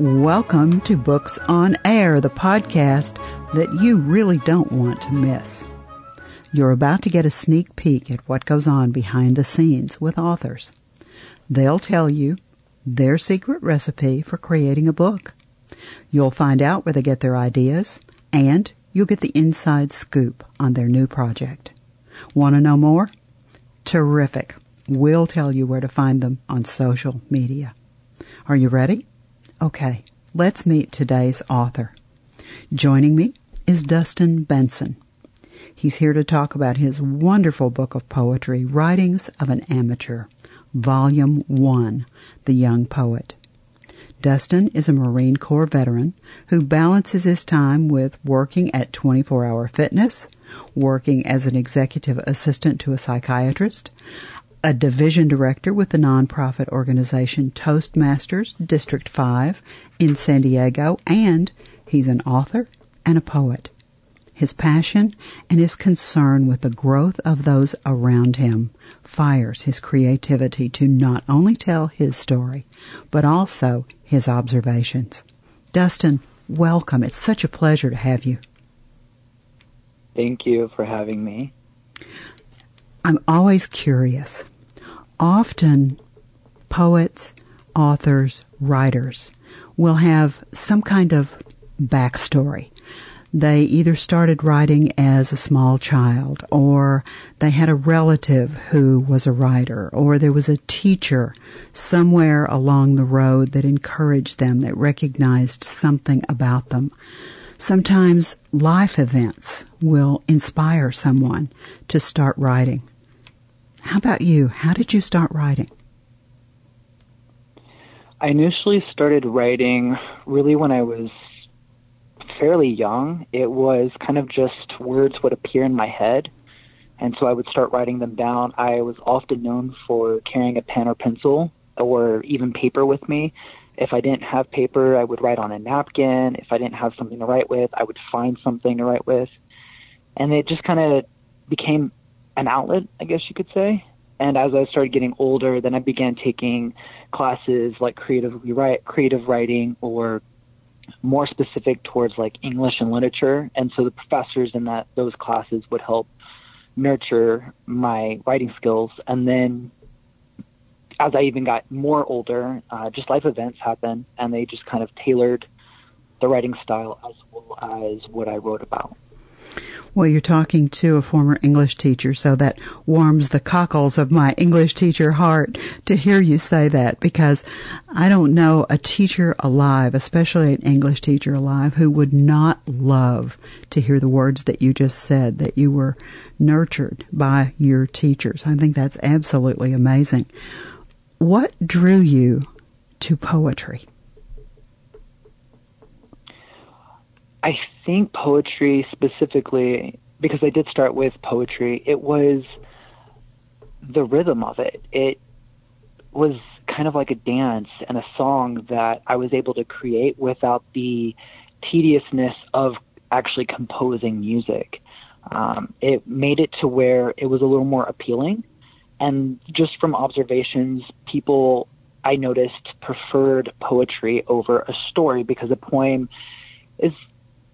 Welcome to Books on Air, the podcast that you really don't want to miss. You're about to get a sneak peek at what goes on behind the scenes with authors. They'll tell you their secret recipe for creating a book. You'll find out where they get their ideas, and you'll get the inside scoop on their new project. Want to know more? Terrific. We'll tell you where to find them on social media. Are you ready? Okay, let's meet today's author. Joining me is Dustin Benson. He's here to talk about his wonderful book of poetry, Writings of an Amateur, Volume One: The Young Poet. Dustin is a Marine Corps veteran who balances his time with working at 24 Hour Fitness, working as an executive assistant to a psychiatrist, a division director with the nonprofit organization Toastmasters District 5 in San Diego, and he's an author and a poet. His passion and his concern with the growth of those around him fires his creativity to not only tell his story, but also his observations. Dustin, welcome. It's such a pleasure to have you. Thank you for having me. I'm always curious. Often, poets, authors, writers will have some kind of backstory. They either started writing as a small child, or they had a relative who was a writer, or there was a teacher somewhere along the road that encouraged them, that recognized something about them. Sometimes life events will inspire someone to start writing. How about you? How did you start writing? I initially started writing really when I was fairly young. It was kind of just words would appear in my head, and so I would start writing them down. I was often known for carrying a pen or pencil or even paper with me. If I didn't have paper, I would write on a napkin. If I didn't have something to write with, I would find something to write with. And it just kind of became an outlet, I guess you could say. And as I started getting older, then I began taking classes like creative writing, or more specific towards like English and literature. And so the professors in those classes would help nurture my writing skills. And then as I even got more older, just life events happened, and they just kind of tailored the writing style as well as what I wrote about. Well, you're talking to a former English teacher, so that warms the cockles of my English teacher heart to hear you say that, because I don't know a teacher alive, especially an English teacher alive, who would not love to hear the words that you just said, that you were nurtured by your teachers. I think that's absolutely amazing. What drew you to poetry? I think poetry specifically, because I did start with poetry, it was the rhythm of it. It was kind of like a dance and a song that I was able to create without the tediousness of actually composing music. It made it to where it was a little more appealing. And just from observations, people I noticed preferred poetry over a story, because a poem is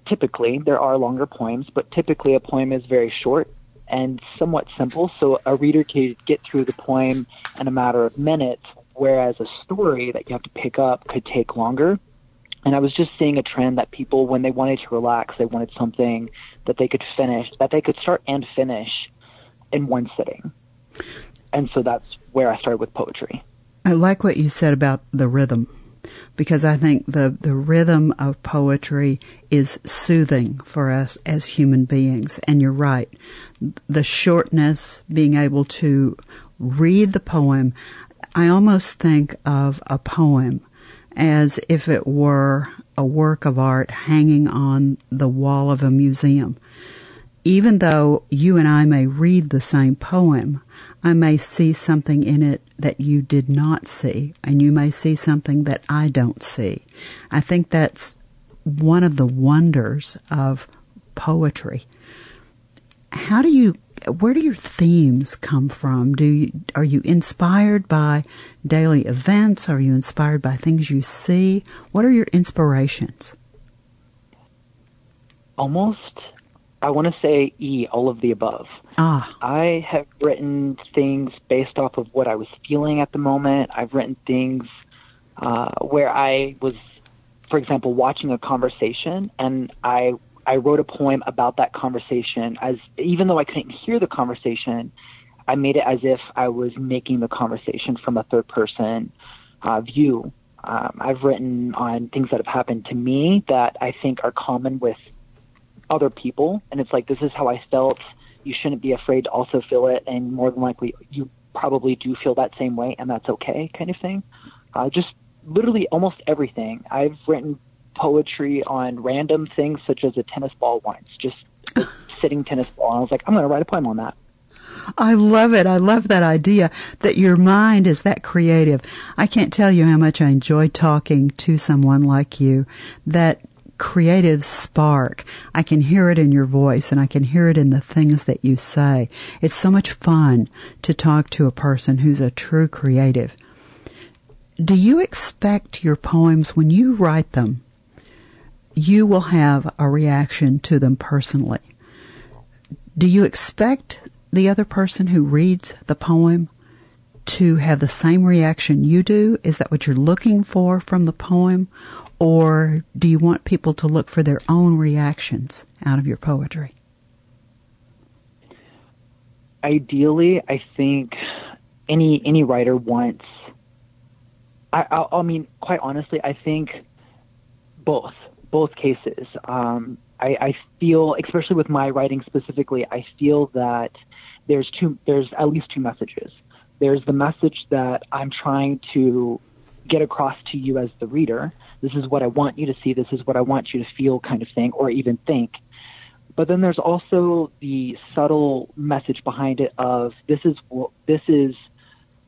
typically, there are longer poems, but typically a poem is very short and somewhat simple, so a reader could get through the poem in a matter of minutes, whereas a story that you have to pick up could take longer. And I was just seeing a trend that people, when they wanted to relax, they wanted something that they could finish, that they could start and finish in one sitting. And so that's where I started with poetry. I like what you said about the rhythm, because I think the rhythm of poetry is soothing for us as human beings. And you're right, the shortness, being able to read the poem, I almost think of a poem as if it were a work of art hanging on the wall of a museum. Even though you and I may read the same poem, I may see something in it that you did not see, and you may see something that I don't see. I think that's one of the wonders of poetry. how do you, where do your themes come from? Are you inspired by daily events? Are you inspired by things you see? What are your inspirations? Almost, I want to say all of the above. I have written things based off of what I was feeling at the moment. I've written things where I was, for example, watching a conversation, and I wrote a poem about that conversation. As even though I couldn't hear the conversation, I made it as if I was making the conversation from a third person view. I've written on things that have happened to me that I think are common with other people, and it's like, this is how I felt. You shouldn't be afraid to also feel it, and more than likely you probably do feel that same way, and that's okay, kind of thing. Just literally almost everything. I've written poetry on random things, such as a tennis ball once, just a sitting tennis ball, and I was like, I'm going to write a poem on that. I love it. I love that idea that your mind is that creative. I can't tell you how much I enjoy talking to someone like you, that creative spark. I can hear it in your voice, and I can hear it in the things that you say. It's so much fun to talk to a person who's a true creative. Do you expect your poems, when you write them, you will have a reaction to them personally? Do you expect the other person who reads the poem to have the same reaction you do? Is that what you're looking for from the poem? Or do you want people to look for their own reactions out of your poetry? Ideally, I think any writer wants, I mean, quite honestly, I think both cases. I feel, especially with my writing specifically, I feel that there's at least two messages. There's the message that I'm trying to get across to you as the reader. This is what I want you to see. This is what I want you to feel, kind of thing, or even think. But then there's also the subtle message behind it of, this is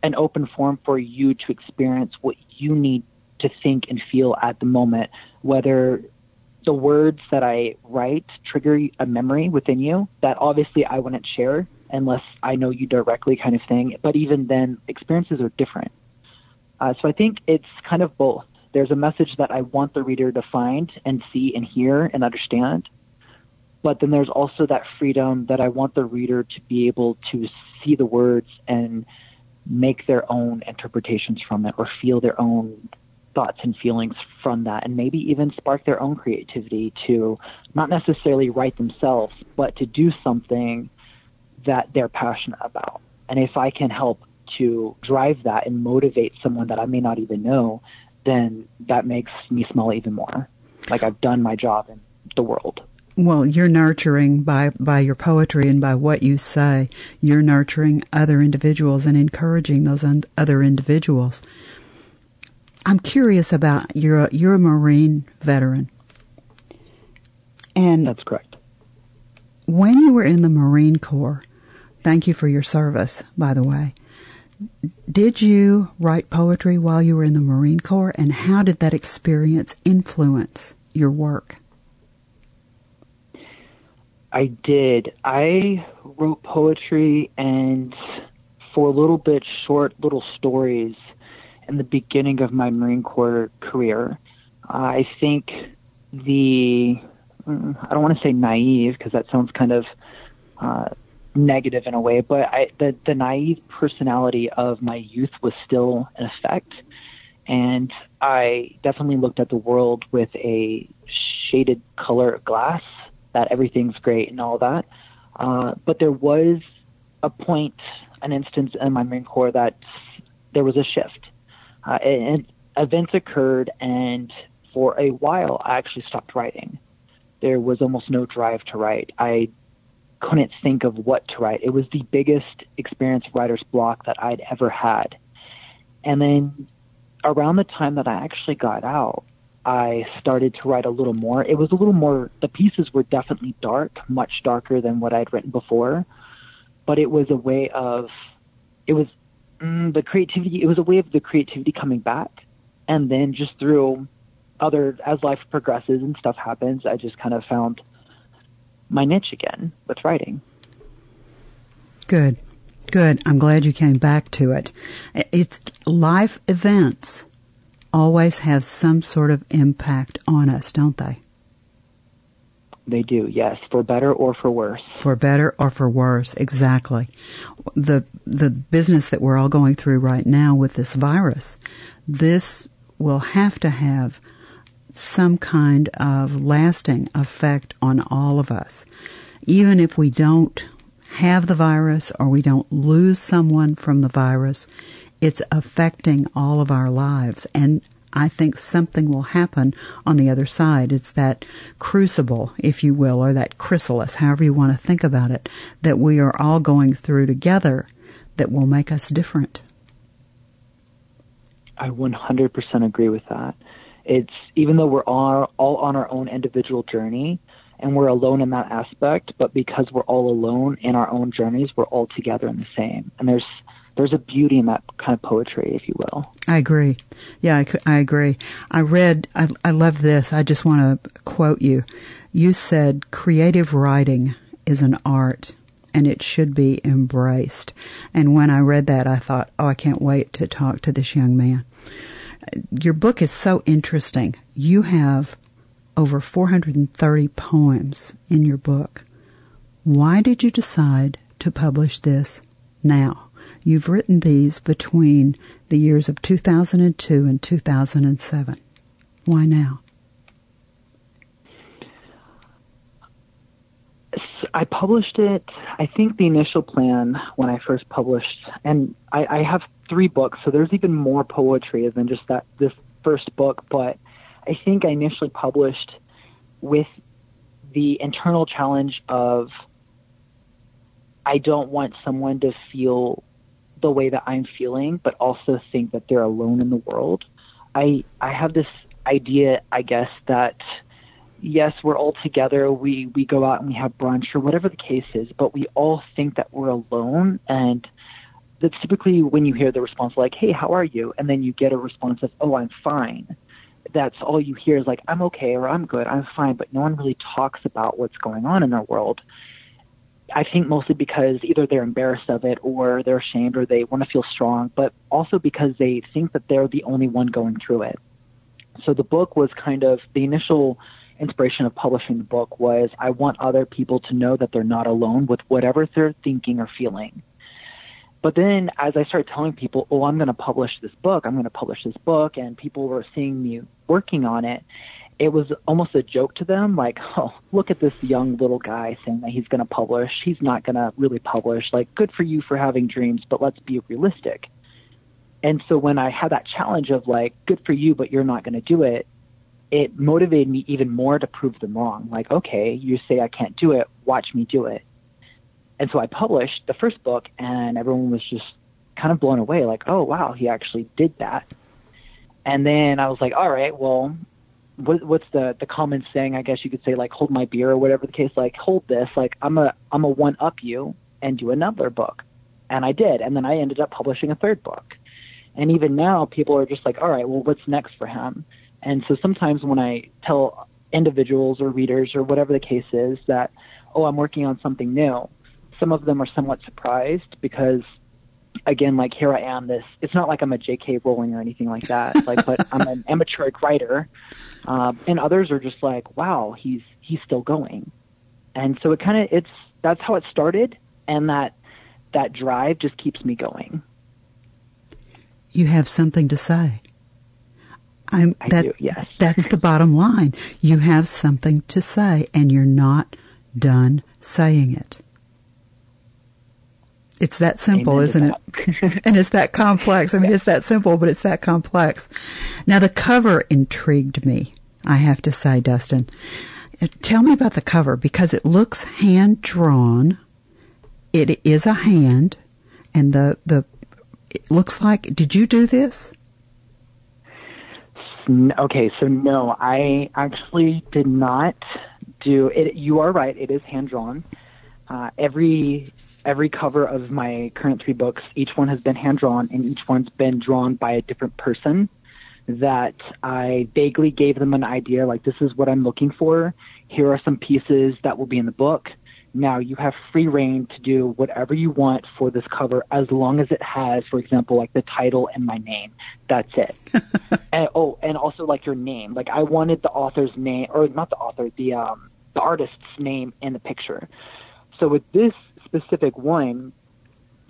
an open forum for you to experience what you need to think and feel at the moment, whether the words that I write trigger a memory within you that obviously I wouldn't share unless I know you directly, kind of thing. But even then, experiences are different. So I think it's kind of both. There's a message that I want the reader to find and see and hear and understand. But then there's also that freedom that I want the reader to be able to see the words and make their own interpretations from it, or feel their own thoughts and feelings from that, and maybe even spark their own creativity to not necessarily write themselves, but to do something that they're passionate about. And if I can help to drive that and motivate someone that I may not even know, then that makes me smell even more like I've done my job in the world. Well, you're nurturing by your poetry and by what you say. You're nurturing other individuals and encouraging those other individuals. I'm curious about, you're a Marine veteran. And that's correct. When you were in the Marine Corps, thank you for your service, by the way, did you write poetry while you were in the Marine Corps, and how did that experience influence your work? I did. I wrote poetry and for a little bit short little stories in the beginning of my Marine Corps career. I think I don't want to say naive, because that sounds kind of negative in a way, but the naive personality of my youth was still in effect. And I definitely looked at the world with a shaded color of glass, that everything's great and all that. But there was an instance in my Marine Corps that there was a shift. And events occurred, and for a while I actually stopped writing. There was almost no drive to write. I couldn't think of what to write. It was the biggest experience of writer's block that I'd ever had. And then around the time that I actually got out, I started to write a little more. It was a little more, the pieces were definitely dark, much darker than what I'd written before. But it was a way of, the creativity coming back. And then just through as life progresses and stuff happens, I just kind of found my niche again with writing. Good. Good. I'm glad you came back to it. It's life events always have some sort of impact on us, don't they? They do, yes, for better or for worse. For better or for worse, exactly. The business that we're all going through right now with this virus, this will have to have some kind of lasting effect on all of us. Even if we don't have the virus or we don't lose someone from the virus, it's affecting all of our lives, and I think something will happen on the other side. It's that crucible, if you will, or that chrysalis, however you want to think about it, that we are all going through together that will make us different. I 100% agree with that. It's even though we're all on our own individual journey, and we're alone in that aspect, but because we're all alone in our own journeys, we're all together in the same. And there's a beauty in that kind of poetry, if you will. I agree. Yeah, I agree. I love this. I just want to quote you. You said, "Creative writing is an art, and it should be embraced." And when I read that, I thought, oh, I can't wait to talk to this young man. Your book is so interesting. You have over 430 poems in your book. Why did you decide to publish this now? You've written these between the years of 2002 and 2007. Why now? I published it, I think the initial plan when I first published, and I have three books, so there's even more poetry than just that this first book, but I think I initially published with the internal challenge of I don't want someone to feel the way that I'm feeling, but also think that they're alone in the world. I have this idea, I guess, that yes, we're all together. We go out and we have brunch or whatever the case is, but we all think that we're alone. And that's typically when you hear the response like, "Hey, how are you?" And then you get a response of, "Oh, I'm fine." That's all you hear is like, "I'm okay," or "I'm good," "I'm fine." But no one really talks about what's going on in their world. I think mostly because either they're embarrassed of it or they're ashamed or they want to feel strong, but also because they think that they're the only one going through it. So the book was kind of the initial inspiration of publishing the book was I want other people to know that they're not alone with whatever they're thinking or feeling. But then as I started telling people, oh, I'm going to publish this book, and people were seeing me working on it, it was almost a joke to them, like, oh, look at this young little guy saying that he's going to publish. He's not going to really publish. Like, good for you for having dreams, but let's be realistic. And so when I had that challenge of, like, good for you, but you're not going to do it, it motivated me even more to prove them wrong. Like, okay, you say I can't do it. Watch me do it. And so I published the first book, and everyone was just kind of blown away, like, oh, wow, he actually did that. And then I was like, all right, well, what's the common saying, I guess you could say, like, hold my beer or whatever the case, like, hold this, like, I'm a one up you and do another book. And I did. And then I ended up publishing a third book. And even now people are just like, all right, well, what's next for him? And so sometimes when I tell individuals or readers or whatever the case is that, oh, I'm working on something new, some of them are somewhat surprised because, again, like, here I am, this, it's not like I'm a J.K. Rowling or anything like that, like, but I'm an amateur writer. And others are just like, wow, he's still going. And so it kind of, that's how it started. And that drive just keeps me going. You have something to say. I do, yes. That's the bottom line. You have something to say and you're not done saying it. It's that simple, amen, isn't it? And it's that complex. I mean, it's that simple, but it's that complex. Now, the cover intrigued me, I have to say, Dustin. Tell me about the cover, because it looks hand-drawn. It is a hand, and the it looks like, did you do this? Okay, so no, I actually did not do it. You are right, it is hand-drawn. Every cover of my current three books, each one has been hand-drawn, and each one's been drawn by a different person that I vaguely gave them an idea, like, this is what I'm looking for. Here are some pieces that will be in the book. Now you have free reign to do whatever you want for this cover, as long as it has, for example, like the title and my name. That's it. and also like your name. Like I wanted the author's name, or not the author, the artist's name in the picture. So with this specific one,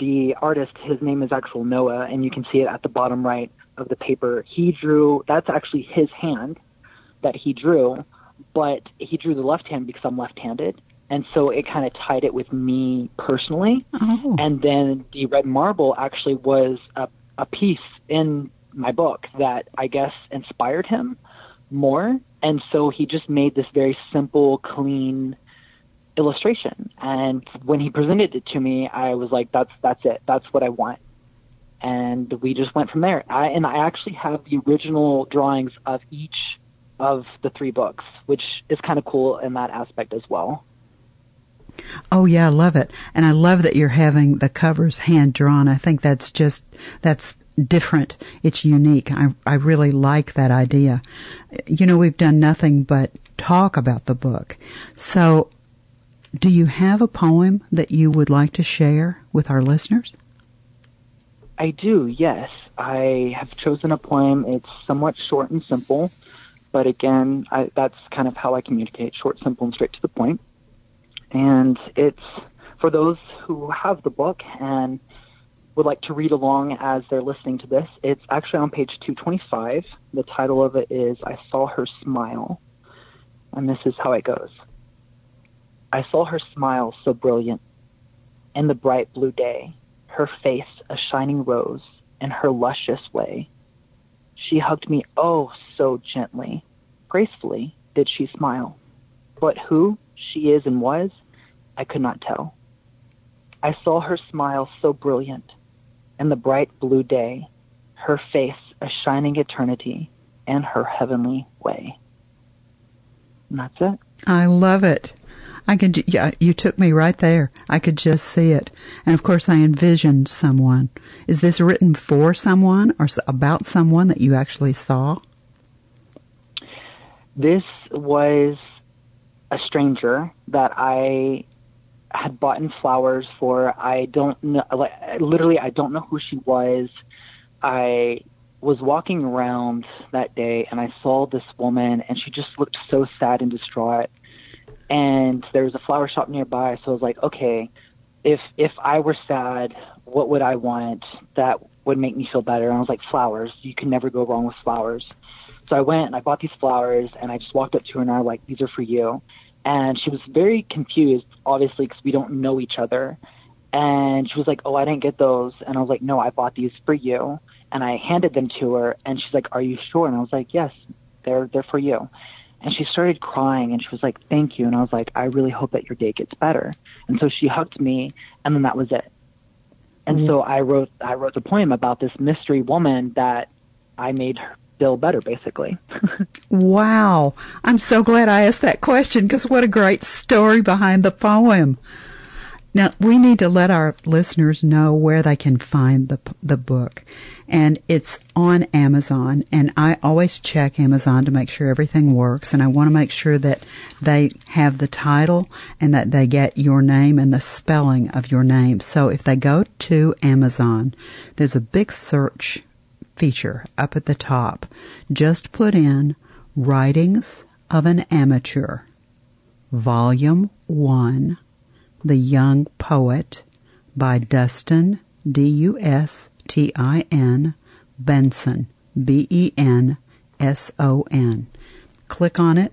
the artist, his name is Axel Noah, and you can see it at the bottom right of the paper. He drew, that's actually his hand that he drew, but he drew the left hand because I'm left-handed. And so it kind of tied it with me personally. Oh. And then the red marble actually was a piece in my book that I guess inspired him more. And so he just made this very simple, clean illustration. And when he presented it to me, I was like, that's it. That's what I want. And we just went from there. I actually have the original drawings of each of the three books, which is kind of cool in that aspect as well. Oh, yeah, I love it. And I love that you're having the covers hand-drawn. I think that's different. It's unique. I really like that idea. You know, we've done nothing but talk about the book. So do you have a poem that you would like to share with our listeners? I do, yes. I have chosen a poem. It's somewhat short and simple. But again, that's kind of how I communicate, short, simple, and straight to the point. And it's for those who have the book and would like to read along as they're listening to this. It's actually on page 225. The title of it is I Saw Her Smile. And this is how it goes. I saw her smile so brilliant in the bright blue day, her face a shining rose in her luscious way. She hugged me, oh, so gently, gracefully did she smile. But who she is and was, I could not tell. I saw her smile so brilliant in the bright blue day, her face a shining eternity in her heavenly way. And that's it. I love it. You took me right there. I could just see it. And of course I envisioned someone. Is this written for someone or about someone that you actually saw? This was a stranger that I had bought in flowers for. I don't know, literally I don't know who she was. I was walking around that day and I saw this woman and she just looked so sad and distraught. And there was a flower shop nearby, so I was like, okay, if I were sad, what would I want that would make me feel better? And I was like, flowers. You can never go wrong with flowers. So I went and I bought these flowers, and I just walked up to her, and I was like, these are for you. And she was very confused, obviously, because we don't know each other. And she was like, oh, I didn't get those. And I was like, no, I bought these for you. And I handed them to her, and she's like, are you sure? And I was like, yes, they're for you. And she started crying, and she was like, thank you. And I was like, I really hope that your day gets better. And so she hugged me, and then that was it. And so I wrote the poem about this mystery woman that I made her feel better, basically. Wow. I'm so glad I asked that question, because what a great story behind the poem. Now, we need to let our listeners know where they can find the book. And it's on Amazon, and I always check Amazon to make sure everything works, and I want to make sure that they have the title and that they get your name and the spelling of your name. So if they go to Amazon, there's a big search feature up at the top. Just put in Writings of an Amateur, Volume 1, The Young Poet by Dustin, D-U-S-T-I-N, Benson, B-E-N-S-O-N. Click on it.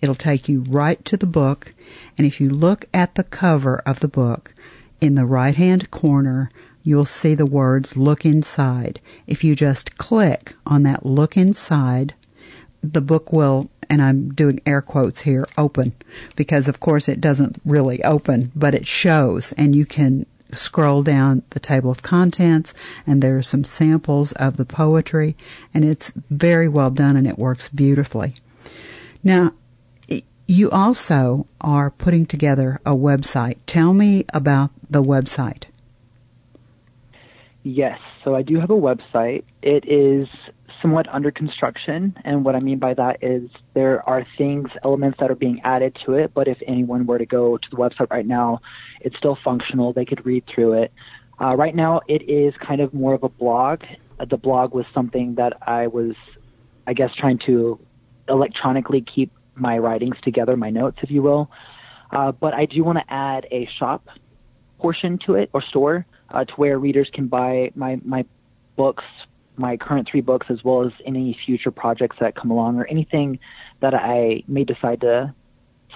It'll take you right to the book. And if you look at the cover of the book, in the right-hand corner, you'll see the words, Look Inside. If you just click on that Look Inside, the book will, and I'm doing air quotes here, open, because of course it doesn't really open, but it shows, and you can scroll down the table of contents, and there are some samples of the poetry, and it's very well done, and it works beautifully. Now, you also are putting together a website. Tell me about the website. Yes, so I do have a website. It is somewhat under construction. And what I mean by that is there are things, elements that are being added to it. But if anyone were to go to the website right now, it's still functional. They could read through it. Right now, it is kind of more of a blog. The blog was something that I was, I guess, trying to electronically keep my writings together, my notes, if you will. But I do want to add a shop portion to it, or store, to where readers can buy my books, my current 3 books, as well as any future projects that come along or anything that I may decide to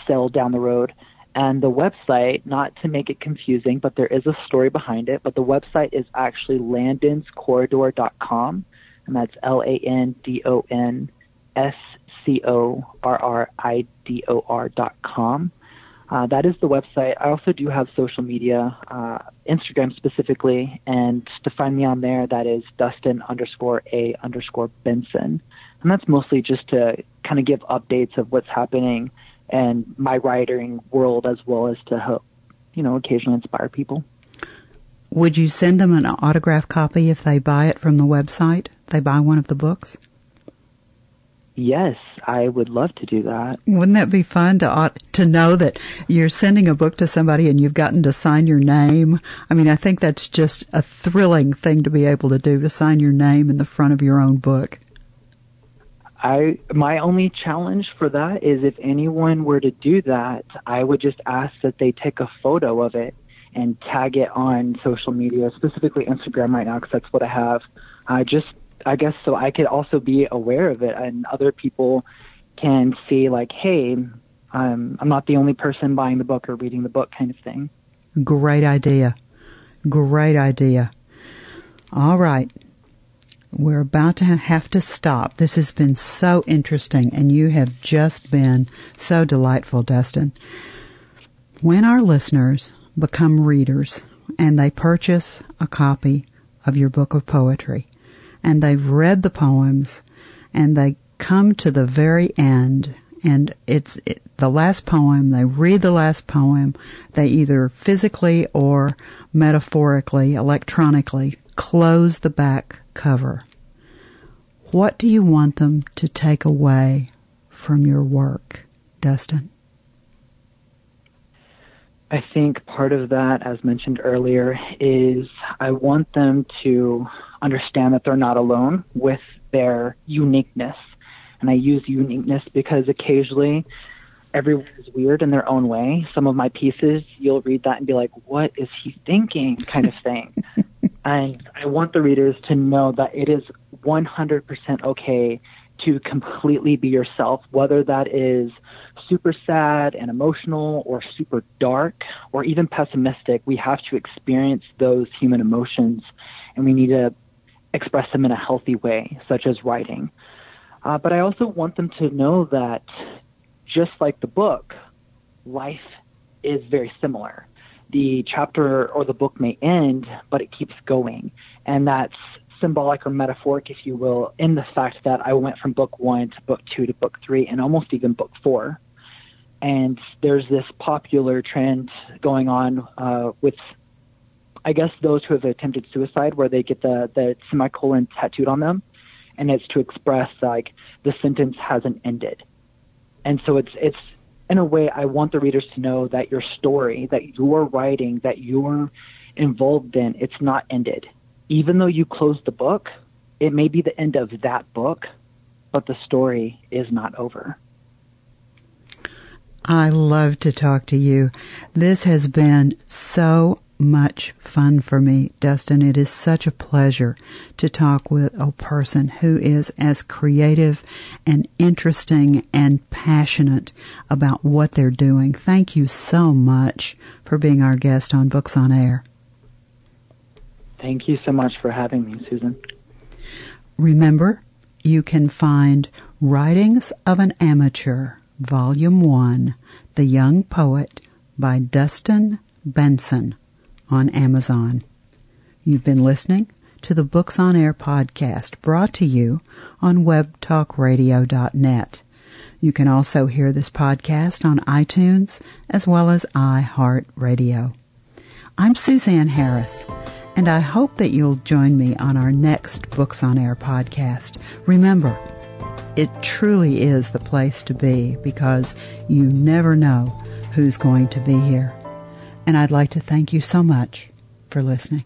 sell down the road. And the website, not to make it confusing, but there is a story behind it, but the website is actually Landonscorridor.com, and that's LANDONSCORRIDOR.com. That is the website. I also do have social media, Instagram specifically, and to find me on there, that is Dustin_A_Benson. And that's mostly just to kind of give updates of what's happening and my writing world, as well as to help, occasionally inspire people. Would you send them an autographed copy if they buy it from the website? They buy one of the books? Yes, I would love to do that. Wouldn't that be fun to know that you're sending a book to somebody and you've gotten to sign your name? I mean, I think that's just a thrilling thing to be able to do, to sign your name in the front of your own book. My only challenge for that is if anyone were to do that, I would just ask that they take a photo of it and tag it on social media, specifically Instagram right now, because that's what I have. I guess so I could also be aware of it, and other people can see, like, hey, I'm not the only person buying the book or reading the book, kind of thing. Great idea. Great idea. All right. We're about to have to stop. This has been so interesting, and you have just been so delightful, Dustin. When our listeners become readers and they purchase a copy of your book of poetry, and they've read the poems, and they come to the very end, and it's the last poem, they read the last poem, they either physically or metaphorically, electronically, close the back cover. What do you want them to take away from your work, Dustin? I think part of that, as mentioned earlier, is I want them to understand that they're not alone with their uniqueness. And I use uniqueness because occasionally everyone is weird in their own way. Some of my pieces, you'll read that and be like, what is he thinking, kind of thing. And I want the readers to know that it is 100% okay to completely be yourself, whether that is super sad and emotional or super dark or even pessimistic. We have to experience those human emotions, and we need to express them in a healthy way, such as writing. But I also want them to know that just like the book, life is very similar. The chapter or the book may end, but it keeps going. And that's symbolic or metaphoric, if you will, in the fact that I went from book 1 to book 2 to book 3 and almost even book 4. And there's this popular trend going on with, I guess, those who have attempted suicide, where they get the semicolon tattooed on them. And it's to express, like, the sentence hasn't ended. And so it's in a way, I want the readers to know that your story, that your writing, that you're involved in, it's not ended. Even though you close the book, it may be the end of that book, but the story is not over. I love to talk to you. This has been so much fun for me, Dustin. It is such a pleasure to talk with a person who is as creative and interesting and passionate about what they're doing. Thank you so much for being our guest on Books on Air. Thank you so much for having me, Susan. Remember, you can find Writings of an Amateur, Volume 1, The Young Poet by Dustin Benson, on Amazon. You've been listening to the Books on Air podcast, brought to you on webtalkradio.net. You can also hear this podcast on iTunes as well as iHeartRadio. I'm Suzanne Harris, And I hope that you'll join me on our next Books on Air podcast. Remember, it truly is the place to be because you never know who's going to be here. And I'd like to thank you so much for listening.